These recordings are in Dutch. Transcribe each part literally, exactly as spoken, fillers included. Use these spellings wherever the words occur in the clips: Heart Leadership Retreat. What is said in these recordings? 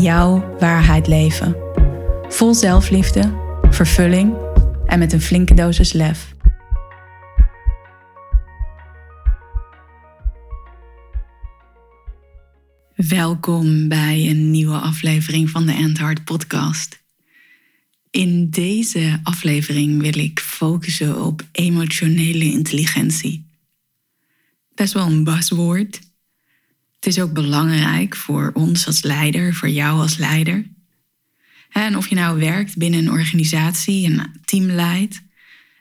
Jouw waarheid leven. Vol zelfliefde, vervulling en met een flinke dosis lef. Welkom bij een nieuwe aflevering van de End Heart podcast. In deze aflevering wil ik focussen op emotionele intelligentie. Best wel een buzzwoord. Het is ook belangrijk voor ons als leider, voor jou als leider. En of je nou werkt binnen een organisatie, een team leidt,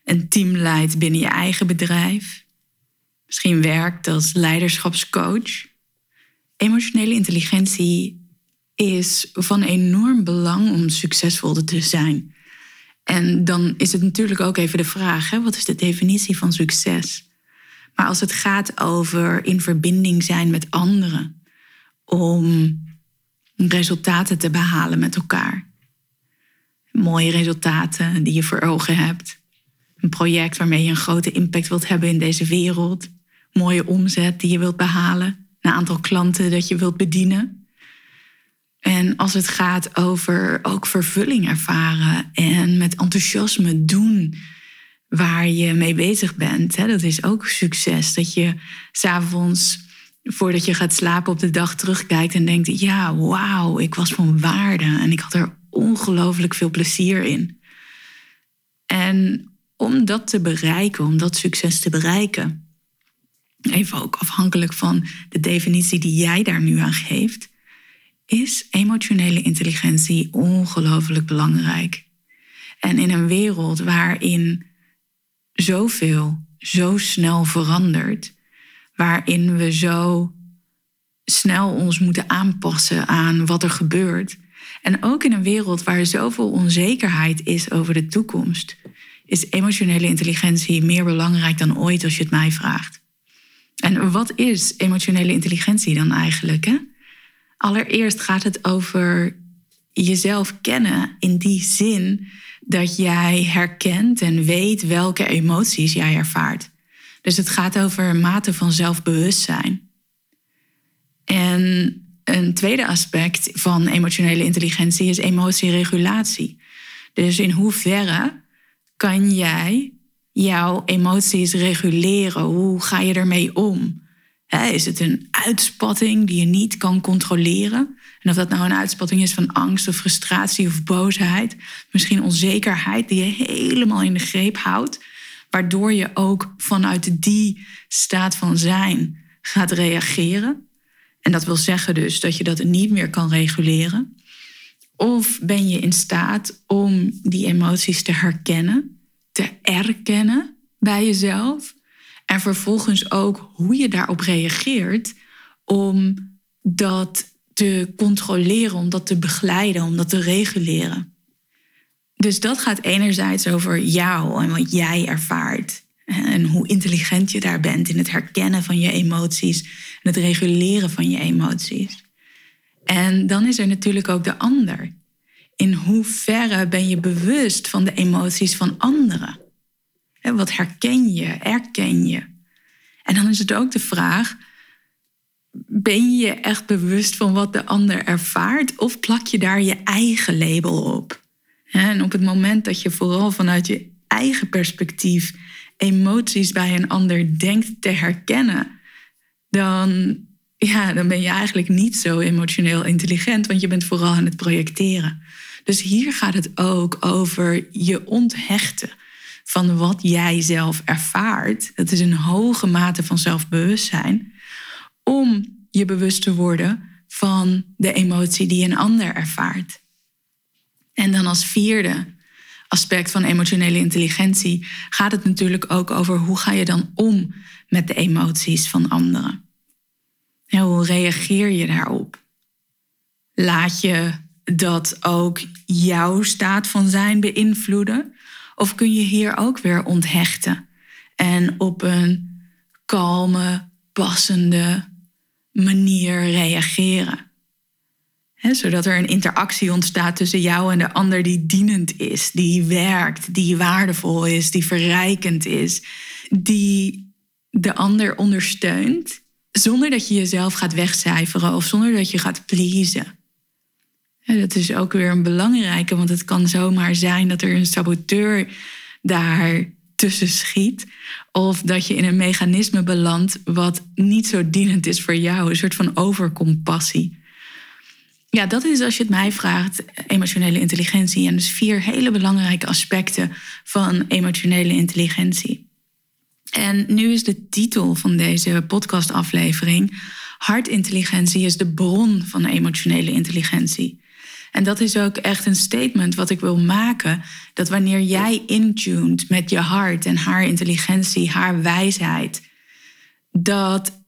een team leidt binnen je eigen bedrijf, misschien werkt als leiderschapscoach. Emotionele intelligentie is van enorm belang om succesvol te zijn. En dan is het natuurlijk ook even de vraag, hè, wat is de definitie van succes? Maar als het gaat over in verbinding zijn met anderen, om resultaten te behalen met elkaar. Mooie resultaten die je voor ogen hebt. Een project waarmee je een grote impact wilt hebben in deze wereld. Mooie omzet die je wilt behalen. Een aantal klanten dat je wilt bedienen. En als het gaat over ook vervulling ervaren en met enthousiasme doen waar je mee bezig bent, hè? Dat is ook succes. Dat je 's avonds, voordat je gaat slapen, op de dag terugkijkt en denkt, ja, wauw, ik was van waarde en ik had er ongelooflijk veel plezier in. En om dat te bereiken, om dat succes te bereiken, even ook afhankelijk van de definitie die jij daar nu aan geeft, is emotionele intelligentie ongelooflijk belangrijk. En in een wereld waarin zoveel, zo snel verandert, waarin we zo snel ons moeten aanpassen aan wat er gebeurt. En ook in een wereld waar zoveel onzekerheid is over de toekomst, is emotionele intelligentie meer belangrijk dan ooit als je het mij vraagt. En wat is emotionele intelligentie dan eigenlijk? Hè? Allereerst gaat het over jezelf kennen in die zin dat jij herkent en weet welke emoties jij ervaart. Dus het gaat over een mate van zelfbewustzijn. En een tweede aspect van emotionele intelligentie is emotieregulatie. Dus in hoeverre kan jij jouw emoties reguleren? Hoe ga je ermee om? Is het een uitspatting die je niet kan controleren? En of dat nou een uitspatting is van angst of frustratie of boosheid, misschien onzekerheid die je helemaal in de greep houdt, waardoor je ook vanuit die staat van zijn gaat reageren. En dat wil zeggen dus dat je dat niet meer kan reguleren. Of ben je in staat om die emoties te herkennen, te erkennen bij jezelf, en vervolgens ook hoe je daarop reageert om dat te controleren, om dat te begeleiden, om dat te reguleren. Dus dat gaat enerzijds over jou en wat jij ervaart. En hoe intelligent je daar bent in het herkennen van je emoties en het reguleren van je emoties. En dan is er natuurlijk ook de ander. In hoeverre ben je bewust van de emoties van anderen? Wat herken je, erken je? En dan is het ook de vraag, ben je echt bewust van wat de ander ervaart of plak je daar je eigen label op? En op het moment dat je vooral vanuit je eigen perspectief emoties bij een ander denkt te herkennen, dan, ja, dan ben je eigenlijk niet zo emotioneel intelligent, want je bent vooral aan het projecteren. Dus hier gaat het ook over je onthechten van wat jij zelf ervaart. Dat is een hoge mate van zelfbewustzijn, om je bewust te worden van de emotie die een ander ervaart. En dan als vierde aspect van emotionele intelligentie gaat het natuurlijk ook over hoe ga je dan om met de emoties van anderen. En hoe reageer je daarop? Laat je dat ook jouw staat van zijn beïnvloeden? Of kun je hier ook weer onthechten? En op een kalme, passende manier reageren. He, zodat er een interactie ontstaat tussen jou en de ander die dienend is, die werkt, die waardevol is, die verrijkend is, die de ander ondersteunt, zonder dat je jezelf gaat wegcijferen of zonder dat je gaat pleasen. He, dat is ook weer een belangrijke, want het kan zomaar zijn dat er een saboteur daar tussen schiet, of dat je in een mechanisme belandt wat niet zo dienend is voor jou, een soort van overcompassie. Ja, dat is, als je het mij vraagt, emotionele intelligentie. En dus vier hele belangrijke aspecten van emotionele intelligentie. En nu is de titel van deze podcastaflevering: hartintelligentie is de bron van emotionele intelligentie. En dat is ook echt een statement wat ik wil maken. Dat wanneer jij intuned met je hart en haar intelligentie, haar wijsheid, dat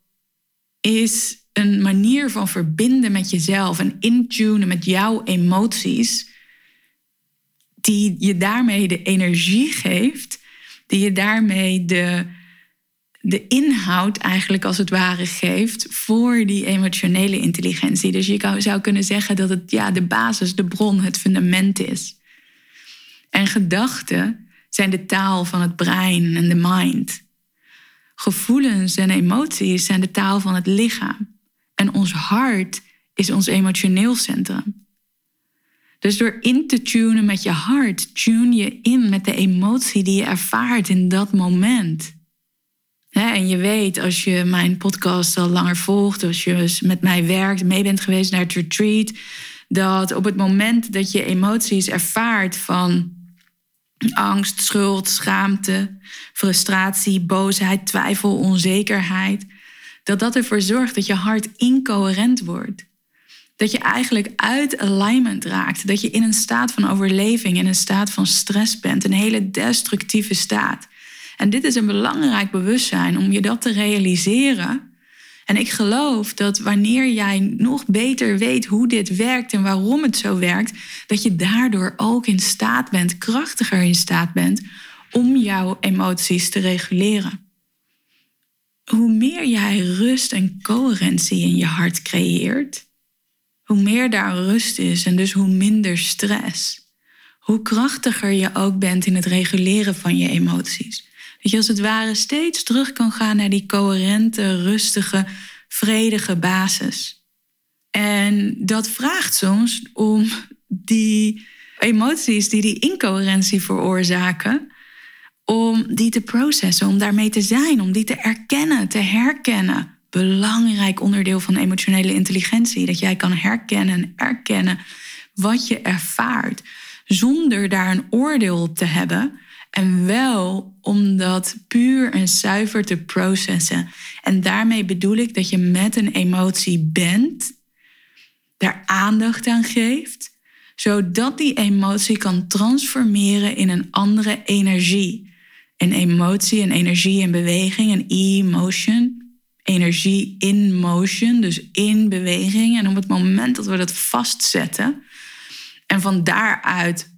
is een manier van verbinden met jezelf en intunen met jouw emoties, die je daarmee de energie geeft, die je daarmee de, de inhoud eigenlijk als het ware geeft voor die emotionele intelligentie. Dus je zou kunnen zeggen dat het ja, de basis, de bron, het fundament is. En gedachten zijn de taal van het brein en de mind. Gevoelens en emoties zijn de taal van het lichaam. En ons hart is ons emotioneel centrum. Dus door in te tunen met je hart, tune je in met de emotie die je ervaart in dat moment. He, en je weet, als je mijn podcast al langer volgt, als je met mij werkt, mee bent geweest naar het retreat, dat op het moment dat je emoties ervaart van angst, schuld, schaamte, frustratie, boosheid, twijfel, onzekerheid, dat dat ervoor zorgt dat je hart incoherent wordt. Dat je eigenlijk uit alignment raakt. Dat je in een staat van overleving, in een staat van stress bent. Een hele destructieve staat. En dit is een belangrijk bewustzijn om je dat te realiseren. En ik geloof dat wanneer jij nog beter weet hoe dit werkt en waarom het zo werkt, dat je daardoor ook in staat bent, krachtiger in staat bent, om jouw emoties te reguleren. Hoe meer jij rust en coherentie in je hart creëert, hoe meer daar rust is en dus hoe minder stress. Hoe krachtiger je ook bent in het reguleren van je emoties. Dat je als het ware steeds terug kan gaan naar die coherente, rustige, vredige basis. En dat vraagt soms om die emoties die die incoherentie veroorzaken, om die te processen, om daarmee te zijn, om die te erkennen, te herkennen. Belangrijk onderdeel van emotionele intelligentie. Dat jij kan herkennen en erkennen wat je ervaart. Zonder daar een oordeel op te hebben. En wel om dat puur en zuiver te processen. En daarmee bedoel ik dat je met een emotie bent. Daar aandacht aan geeft. Zodat die emotie kan transformeren in een andere energie. Een emotie, een energie in beweging, een emotion. Energie in motion, dus in beweging. En op het moment dat we dat vastzetten en van daaruit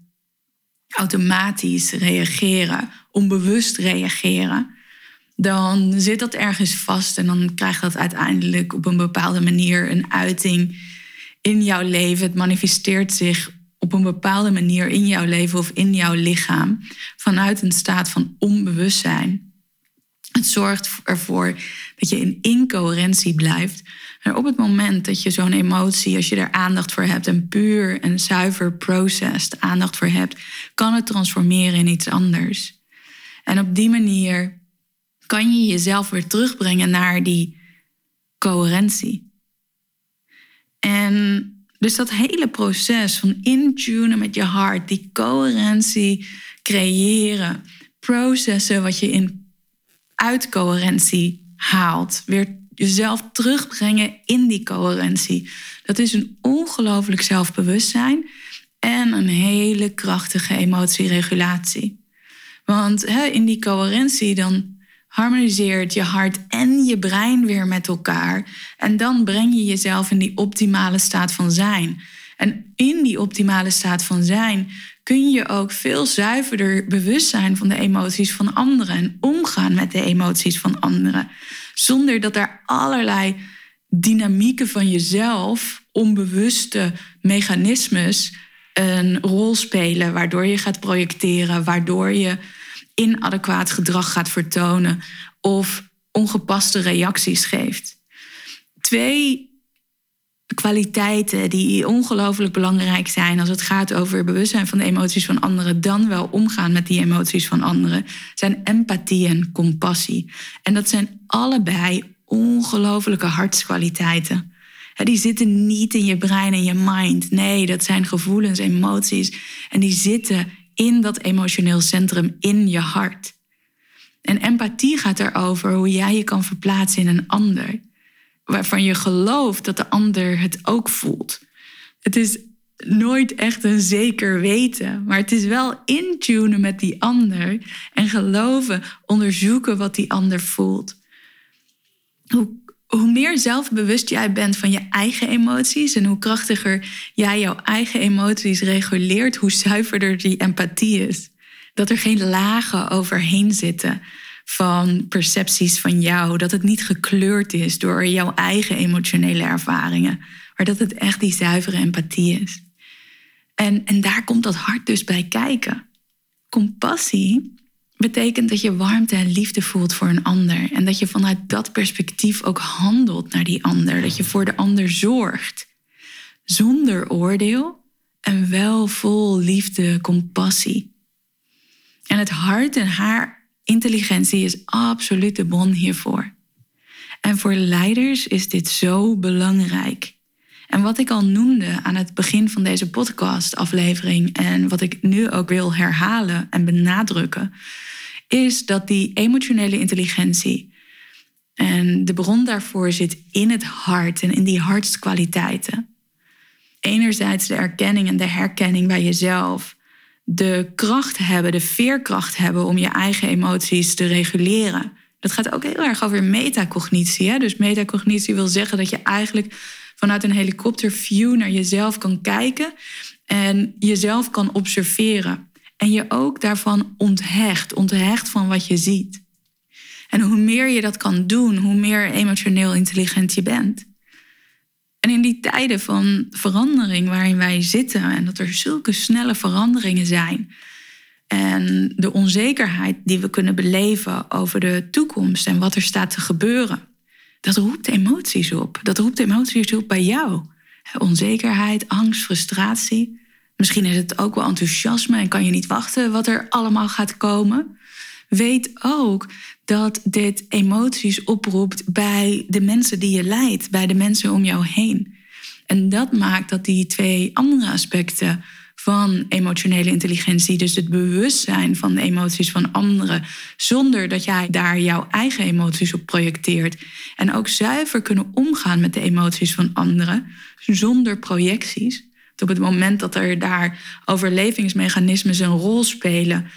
automatisch reageren, onbewust reageren, dan zit dat ergens vast en dan krijgt dat uiteindelijk op een bepaalde manier een uiting in jouw leven. Het manifesteert zich op een bepaalde manier in jouw leven of in jouw lichaam vanuit een staat van onbewustzijn. Het zorgt ervoor dat je in incoherentie blijft. En op het moment dat je zo'n emotie, als je daar aandacht voor hebt en puur en zuiver processed aandacht voor hebt, kan het transformeren in iets anders. En op die manier kan je jezelf weer terugbrengen naar die coherentie. En dus dat hele proces van intunen met je hart, die coherentie creëren, processen wat je in uit coherentie haalt. Weer jezelf terugbrengen in die coherentie. Dat is een ongelooflijk zelfbewustzijn en een hele krachtige emotieregulatie. Want he, in die coherentie dan harmoniseert je hart en je brein weer met elkaar. En dan breng je jezelf in die optimale staat van zijn. En in die optimale staat van zijn kun je ook veel zuiverder bewust zijn van de emoties van anderen. En omgaan met de emoties van anderen. Zonder dat er allerlei dynamieken van jezelf, onbewuste mechanismes, een rol spelen. Waardoor je gaat projecteren, waardoor je inadequaat gedrag gaat vertonen of ongepaste reacties geeft. Twee kwaliteiten die ongelooflijk belangrijk zijn als het gaat over bewustzijn van de emoties van anderen, dan wel omgaan met die emoties van anderen, zijn empathie en compassie. En dat zijn allebei ongelooflijke hartskwaliteiten. Die zitten niet in je brein en je mind. Nee, dat zijn gevoelens, emoties. En die zitten in dat emotioneel centrum, in je hart. En empathie gaat erover hoe jij je kan verplaatsen in een ander, waarvan je gelooft dat de ander het ook voelt. Het is nooit echt een zeker weten, maar het is wel intunen met die ander en geloven, onderzoeken wat die ander voelt. Hoe, hoe meer zelfbewust jij bent van je eigen emoties en hoe krachtiger jij jouw eigen emoties reguleert, hoe zuiverder die empathie is. Dat er geen lagen overheen zitten van percepties van jou, dat het niet gekleurd is door jouw eigen emotionele ervaringen, maar dat het echt die zuivere empathie is. En, en daar komt dat hart dus bij kijken. Compassie betekent dat je warmte en liefde voelt voor een ander en dat je vanuit dat perspectief ook handelt naar die ander, dat je voor de ander zorgt, zonder oordeel en wel vol liefde, compassie. En het hart en haar intelligentie is absoluut de bron hiervoor. En voor leiders is dit zo belangrijk. En wat ik al noemde aan het begin van deze podcastaflevering en wat ik nu ook wil herhalen en benadrukken, is dat die emotionele intelligentie en de bron daarvoor zit in het hart en in die hartskwaliteiten. Enerzijds de erkenning en de herkenning bij jezelf, de kracht hebben, de veerkracht hebben om je eigen emoties te reguleren. Dat gaat ook heel erg over metacognitie. Hè? Dus metacognitie wil zeggen dat je eigenlijk vanuit een helikopterview naar jezelf kan kijken en jezelf kan observeren. En je ook daarvan onthecht, onthecht van wat je ziet. En hoe meer je dat kan doen, hoe meer emotioneel intelligent je bent. En in die tijden van verandering waarin wij zitten en dat er zulke snelle veranderingen zijn en de onzekerheid die we kunnen beleven over de toekomst en wat er staat te gebeuren, dat roept emoties op. Dat roept emoties op bij jou. Onzekerheid, angst, frustratie. Misschien is het ook wel enthousiasme en kan je niet wachten wat er allemaal gaat komen. Weet ook dat dit emoties oproept bij de mensen die je leidt, bij de mensen om jou heen. En dat maakt dat die twee andere aspecten van emotionele intelligentie, dus het bewustzijn van de emoties van anderen, zonder dat jij daar jouw eigen emoties op projecteert, en ook zuiver kunnen omgaan met de emoties van anderen, zonder projecties. Want op het moment dat er daar overlevingsmechanismes een rol spelen,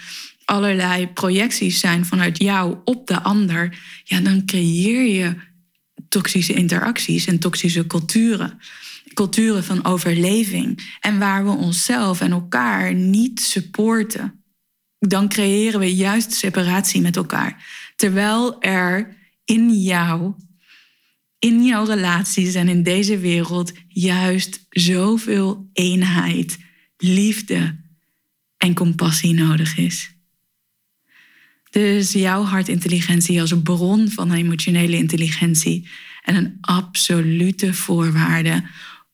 allerlei projecties zijn vanuit jou op de ander, ja, dan creëer je toxische interacties en toxische culturen. Culturen van overleving en waar we onszelf en elkaar niet supporten. Dan creëren we juist separatie met elkaar. Terwijl er in jou, in jouw relaties en in deze wereld juist zoveel eenheid, liefde en compassie nodig is. Dus jouw hartintelligentie als een bron van emotionele intelligentie en een absolute voorwaarde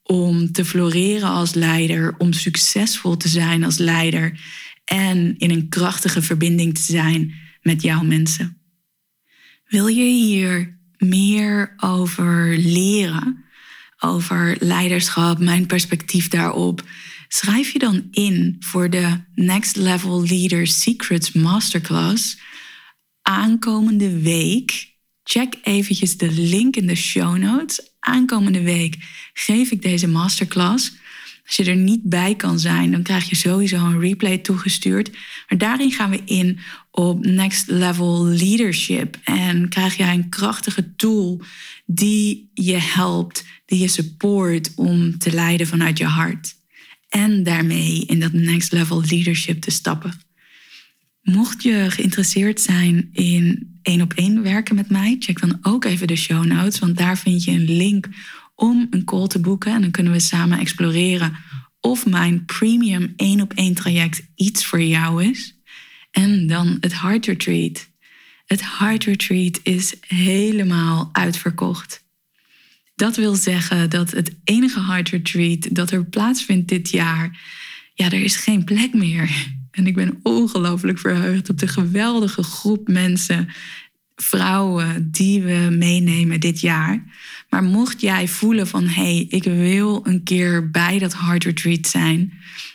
om te floreren als leider, om succesvol te zijn als leider en in een krachtige verbinding te zijn met jouw mensen. Wil je hier meer over leren, over leiderschap, mijn perspectief daarop? Schrijf je dan in voor de Next Level Leaders Secrets Masterclass aankomende week. Check eventjes de link in de show notes. Aankomende week geef ik deze masterclass. Als je er niet bij kan zijn, dan krijg je sowieso een replay toegestuurd. Maar daarin gaan we in op Next Level Leadership. En krijg jij een krachtige tool die je helpt, die je support om te leiden vanuit je hart. En daarmee in dat Next Level Leadership te stappen. Mocht je geïnteresseerd zijn in één-op-één werken met mij, check dan ook even de show notes, want daar vind je een link om een call te boeken. En dan kunnen we samen exploreren of mijn premium één-op-één traject iets voor jou is. En dan het Heart Retreat. Het Heart Retreat is helemaal uitverkocht. Dat wil zeggen dat het enige Heart Retreat dat er plaatsvindt dit jaar, ja, er is geen plek meer. En ik ben ongelooflijk verheugd op de geweldige groep mensen, vrouwen die we meenemen dit jaar. Maar mocht jij voelen van, hé, hey, ik wil een keer bij dat Heart Retreat zijn.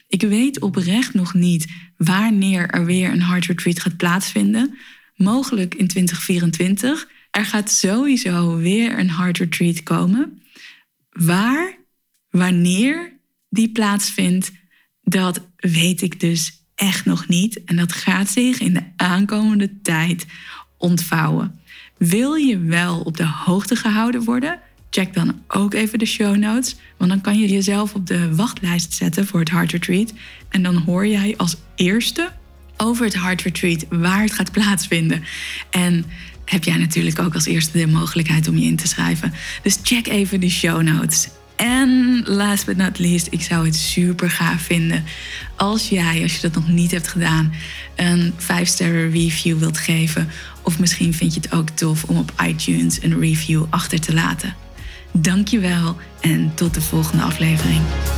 Ik weet oprecht nog niet wanneer er weer een Heart Retreat gaat plaatsvinden. Mogelijk in twintig vierentwintig. Er gaat sowieso weer een Heart Retreat komen. Waar, wanneer die plaatsvindt, dat weet ik dus echt nog niet. En dat gaat zich in de aankomende tijd ontvouwen. Wil je wel op de hoogte gehouden worden? Check dan ook even de show notes. Want dan kan je jezelf op de wachtlijst zetten voor het Heart Retreat. En dan hoor jij als eerste over het Heart Retreat waar het gaat plaatsvinden. En heb jij natuurlijk ook als eerste de mogelijkheid om je in te schrijven. Dus check even de show notes. En last but not least, ik zou het super gaaf vinden als jij, als je dat nog niet hebt gedaan, een vijf-sterren review wilt geven. Of misschien vind je het ook tof om op iTunes een review achter te laten. Dankjewel en tot de volgende aflevering.